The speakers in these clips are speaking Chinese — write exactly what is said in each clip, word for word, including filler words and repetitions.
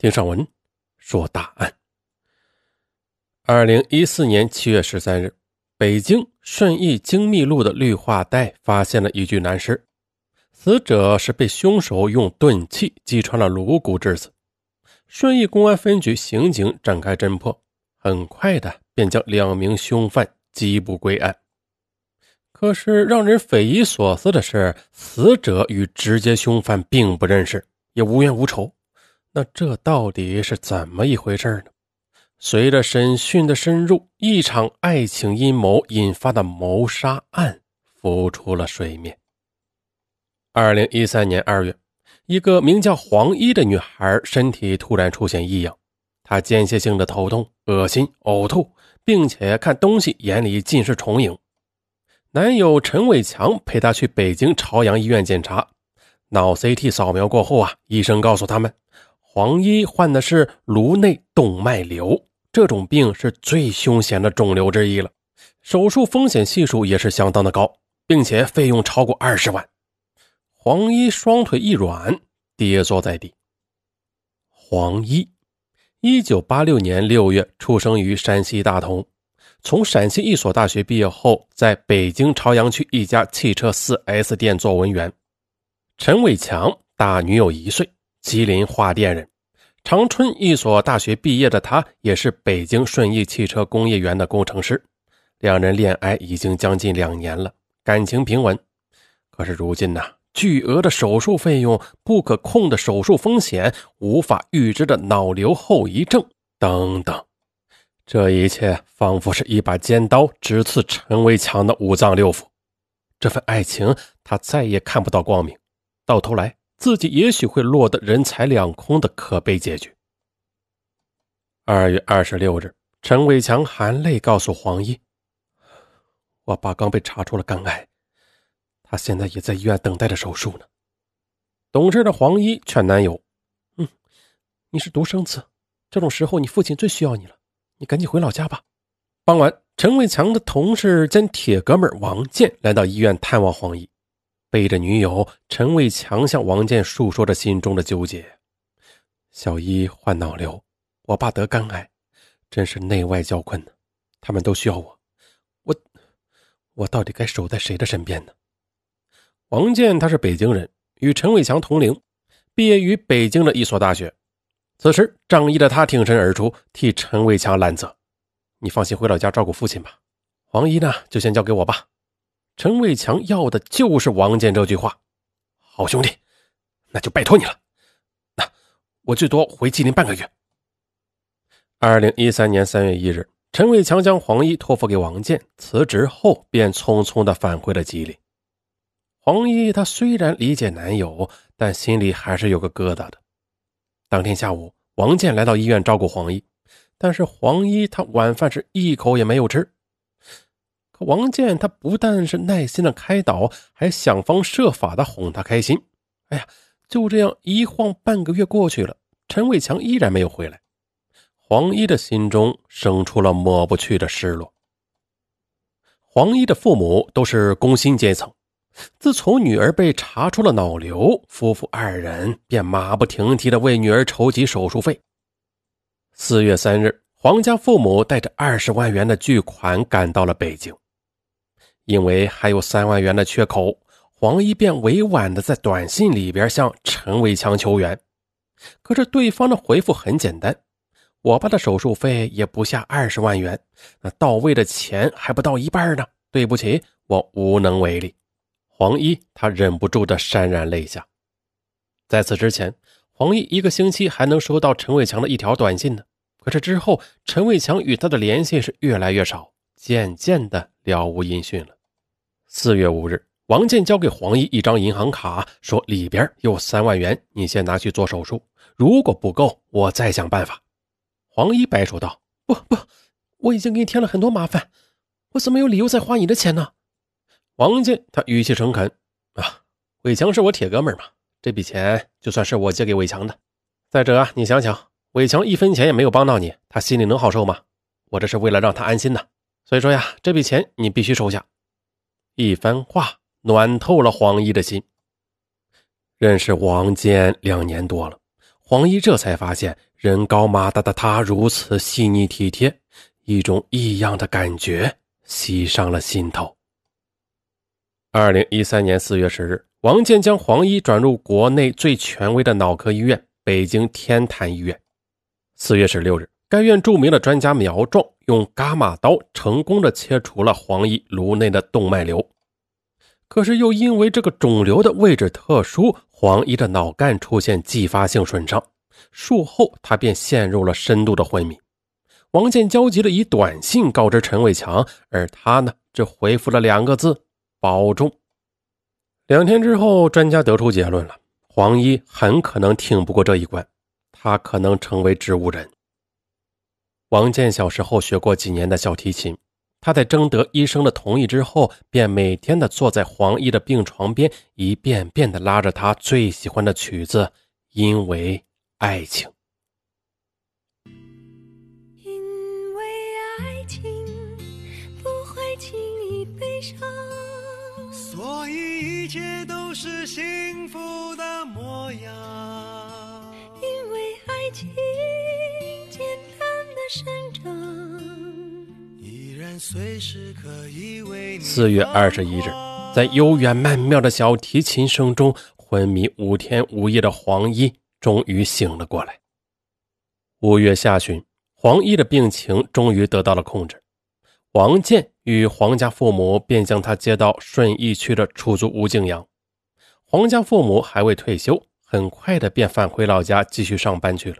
听上文说大案。二零一四年七月十三日，北京顺义精密路的绿化带发现了一具男尸，死者是被凶手用钝器击穿了颅骨致死。顺义公安分局刑警展开侦破，很快的便将两名凶犯缉捕归案。可是让人匪夷所思的是，死者与直接凶犯并不认识，也无冤无仇，那这到底是怎么一回事呢？随着审讯的深入，一场爱情阴谋引发的谋杀案浮出了水面。二零一三年二月，一个名叫黄一的女孩身体突然出现异样，她间歇性的头痛、恶心、呕吐，并且看东西眼里尽是重影。男友陈伟强陪她去北京朝阳医院检查，脑 C T 扫描过后啊，医生告诉他们，黄一患的是颅内动脉瘤，这种病是最凶险的肿瘤之一了，手术风险系数也是相当的高，并且费用超过二十万。黄一双腿一软，跌坐在地。黄一一九八六年六月出生于山西大同，从陕西一所大学毕业后，在北京朝阳区一家汽车 四 S 店做文员。陈伟强大女友一岁，吉林桦甸人，长春一所大学毕业的他也是北京顺义汽车工业园的工程师。两人恋爱已经将近两年了，感情平稳。可是如今呢、啊，巨额的手术费用、不可控的手术风险、无法预知的脑瘤后遗症等等，这一切仿佛是一把尖刀直刺陈伟强的五脏六腑。这份爱情他再也看不到光明，到头来自己也许会落得人财两空的可悲结局。二月二十六日，陈伟强含泪告诉黄一，我爸刚被查出了肝癌，他现在也在医院等待着手术呢。懂事的黄一劝男友，嗯，你是独生子，这种时候你父亲最需要你了，你赶紧回老家吧。傍晚，陈伟强的同事兼铁哥们王健来到医院探望黄一。背着女友，陈伟强向王健述说着心中的纠结。小一患脑瘤，我爸得肝癌，真是内外交困呢。他们都需要我，我我到底该守在谁的身边呢？王健他是北京人，与陈伟强同龄，毕业于北京的一所大学。此时仗义的他挺身而出，替陈伟强揽责。你放心回老家照顾父亲吧，黄一呢就先交给我吧。陈伟强要的就是王健这句话，好兄弟，那就拜托你了，那我最多回吉林半个月。二零一三年三月一日，陈伟强将黄一托付给王健，辞职后便匆匆地返回了吉林。黄一他虽然理解男友，但心里还是有个疙瘩的。当天下午，王健来到医院照顾黄一，但是黄一他晚饭是一口也没有吃。王健他不但是耐心的开导，还想方设法的哄他开心。哎呀，就这样一晃半个月过去了，陈伟强依然没有回来。黄一的心中生出了抹不去的失落。黄一的父母都是工薪阶层，自从女儿被查出了脑瘤，夫妇二人便马不停蹄的为女儿筹集手术费。四月三日，黄家父母带着二十万元的巨款赶到了北京。因为还有三万元的缺口，黄一便委婉地在短信里边向陈伟强求援。可是对方的回复很简单，我爸的手术费也不下二十万元，那到位的钱还不到一半呢，对不起，我无能为力。黄一他忍不住地潸然泪下。在此之前，黄一一个星期还能收到陈伟强的一条短信呢，可是之后陈伟强与他的联系是越来越少，渐渐的了无音讯了。四月五日，王健交给黄一一张银行卡，说里边有三万元，你先拿去做手术，如果不够我再想办法。黄一摆手道，不不，我已经给你添了很多麻烦，我怎么有理由再花你的钱呢？王健他语气诚恳，啊，伟强是我铁哥们儿嘛，这笔钱就算是我借给伟强的。再者啊，你想想伟强一分钱也没有帮到你，他心里能好受吗？我这是为了让他安心的，所以说呀，这笔钱你必须收下。一番话暖透了黄一的心。认识王健两年多了，黄一这才发现人高马大的他如此细腻体贴，一种异样的感觉袭上了心头。二零一三年四月十日，王健将黄一转入国内最权威的脑科医院北京天坛医院。四月十六日，该院著名的专家苗壮用伽马刀成功地切除了黄一颅内的动脉瘤。可是又因为这个肿瘤的位置特殊，黄一的脑干出现继发性损伤，术后他便陷入了深度的昏迷。王健焦急地以短信告知陈伟强，而他呢，只回复了两个字：保重。两天之后，专家得出结论了，黄一很可能挺不过这一关，他可能成为植物人。王健小时候学过几年的小提琴，他在征得医生的同意之后，便每天的坐在黄一的病床边，一遍遍的拉着他最喜欢的曲子，因为爱情。因为爱情不会轻易悲伤，所以一切都是幸福的模样。因为爱情简单的生长，四月二十一日，在悠远曼妙的小提琴声中，昏迷五天五夜的黄一终于醒了过来。五月下旬，黄一的病情终于得到了控制。王健与黄家父母便将他接到顺义区的出租屋静养。黄家父母还未退休，很快的便返回老家继续上班去了。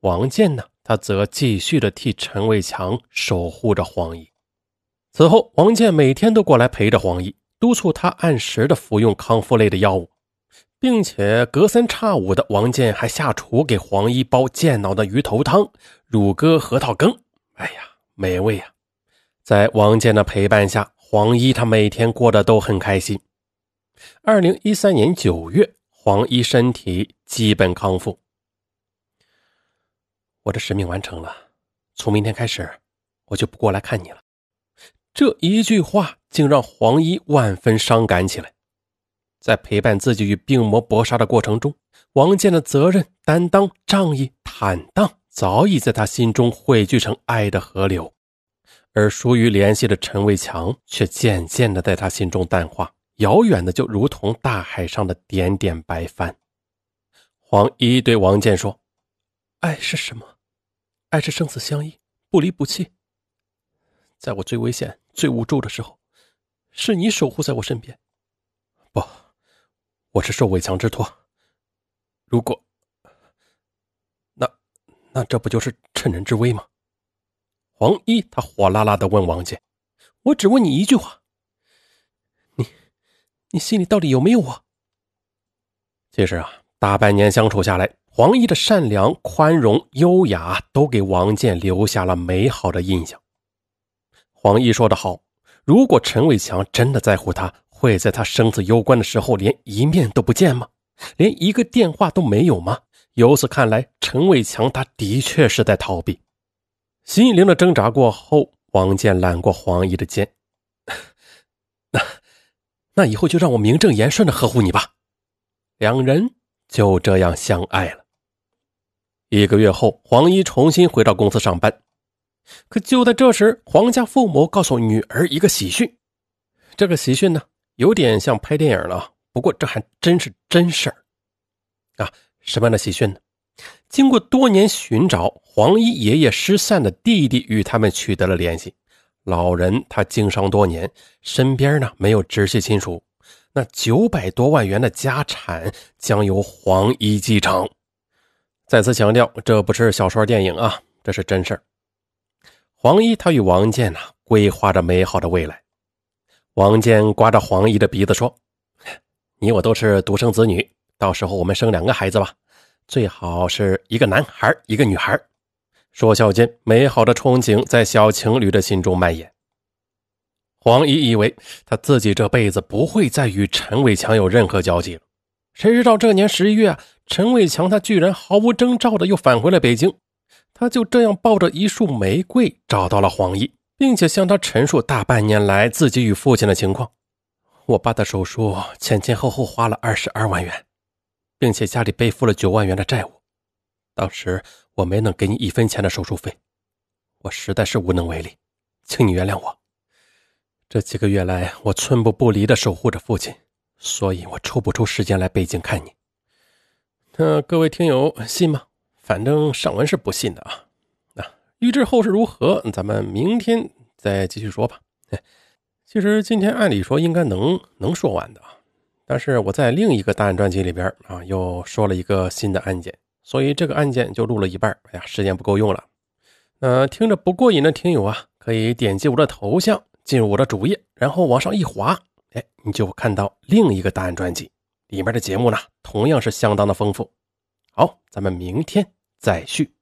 王健呢，他则继续的替陈伟强守护着黄一。此后，王健每天都过来陪着黄一，督促他按时的服用康复类的药物，并且隔三差五的王健还下厨给黄一煲健脑的鱼头汤、乳鸽核桃羹。哎呀，美味呀！在王健的陪伴下，黄一他每天过得都很开心。二零一三年九月，黄一身体基本康复。我的使命完成了，从明天开始，我就不过来看你了。这一句话竟让黄一万分伤感起来。在陪伴自己与病魔搏杀的过程中，王健的责任、担当、仗义、坦荡，早已在他心中汇聚成爱的河流。而疏于联系的陈伟强，却渐渐地在他心中淡化，遥远的就如同大海上的点点白帆。黄一对王健说：爱是什么？爱是生死相依，不离不弃。在我最危险、最无助的时候，是你守护在我身边。不，我是受伟强之托。如果，那那这不就是趁人之危吗？黄一他火辣辣地问王健：“我只问你一句话，你你心里到底有没有我？”其实啊，大半年相处下来，黄一的善良、宽容、优雅都给王健留下了美好的印象。黄一说得好，如果陈伟强真的在乎他，会在他生死攸关的时候连一面都不见吗？连一个电话都没有吗？由此看来，陈伟强他的确是在逃避。心灵的挣扎过后，王健揽过黄一的肩。那那以后就让我名正言顺地呵护你吧。两人就这样相爱了。一个月后，黄一重新回到公司上班。可就在这时，黄家父母告诉女儿一个喜讯。这个喜讯呢，有点像拍电影了，不过这还真是真事儿啊。什么样的喜讯呢？经过多年寻找，黄一爷爷失散的弟弟与他们取得了联系。老人他经商多年，身边呢没有直系亲属，那九百多万元的家产将由黄一继承。再次强调，这不是小说电影啊，这是真事儿。黄一他与王健呢、啊、规划着美好的未来。王健刮着黄一的鼻子说：“你我都是独生子女，到时候我们生两个孩子吧，最好是一个男孩一个女孩。”说笑间，美好的憧憬在小情侣的心中蔓延。黄一以为他自己这辈子不会再与陈伟强有任何交集了。谁知道这年十一月啊，陈伟强他居然毫无征兆的又返回了北京。他就这样抱着一束玫瑰找到了黄一，并且向他陈述大半年来自己与父亲的情况。我爸的手术前前后后花了二十二万元，并且家里背负了九万元的债务，当时我没能给你一分钱的手术费，我实在是无能为力，请你原谅我。这几个月来，我寸步不离地守护着父亲，所以我抽不出时间来北京看你。那各位听友信吗？反正上文是不信的啊。那、啊、预知后事如何，咱们明天再继续说吧。哎、其实今天按理说应该能能说完的啊，但是我在另一个大案专辑里边啊，又说了一个新的案件，所以这个案件就录了一半，哎呀，时间不够用了。那、呃、听着不过瘾的听友啊，可以点击我的头像，进入我的主页，然后往上一滑，哎，你就看到另一个大案专辑。里面的节目呢，同样是相当的丰富。好，咱们明天再续。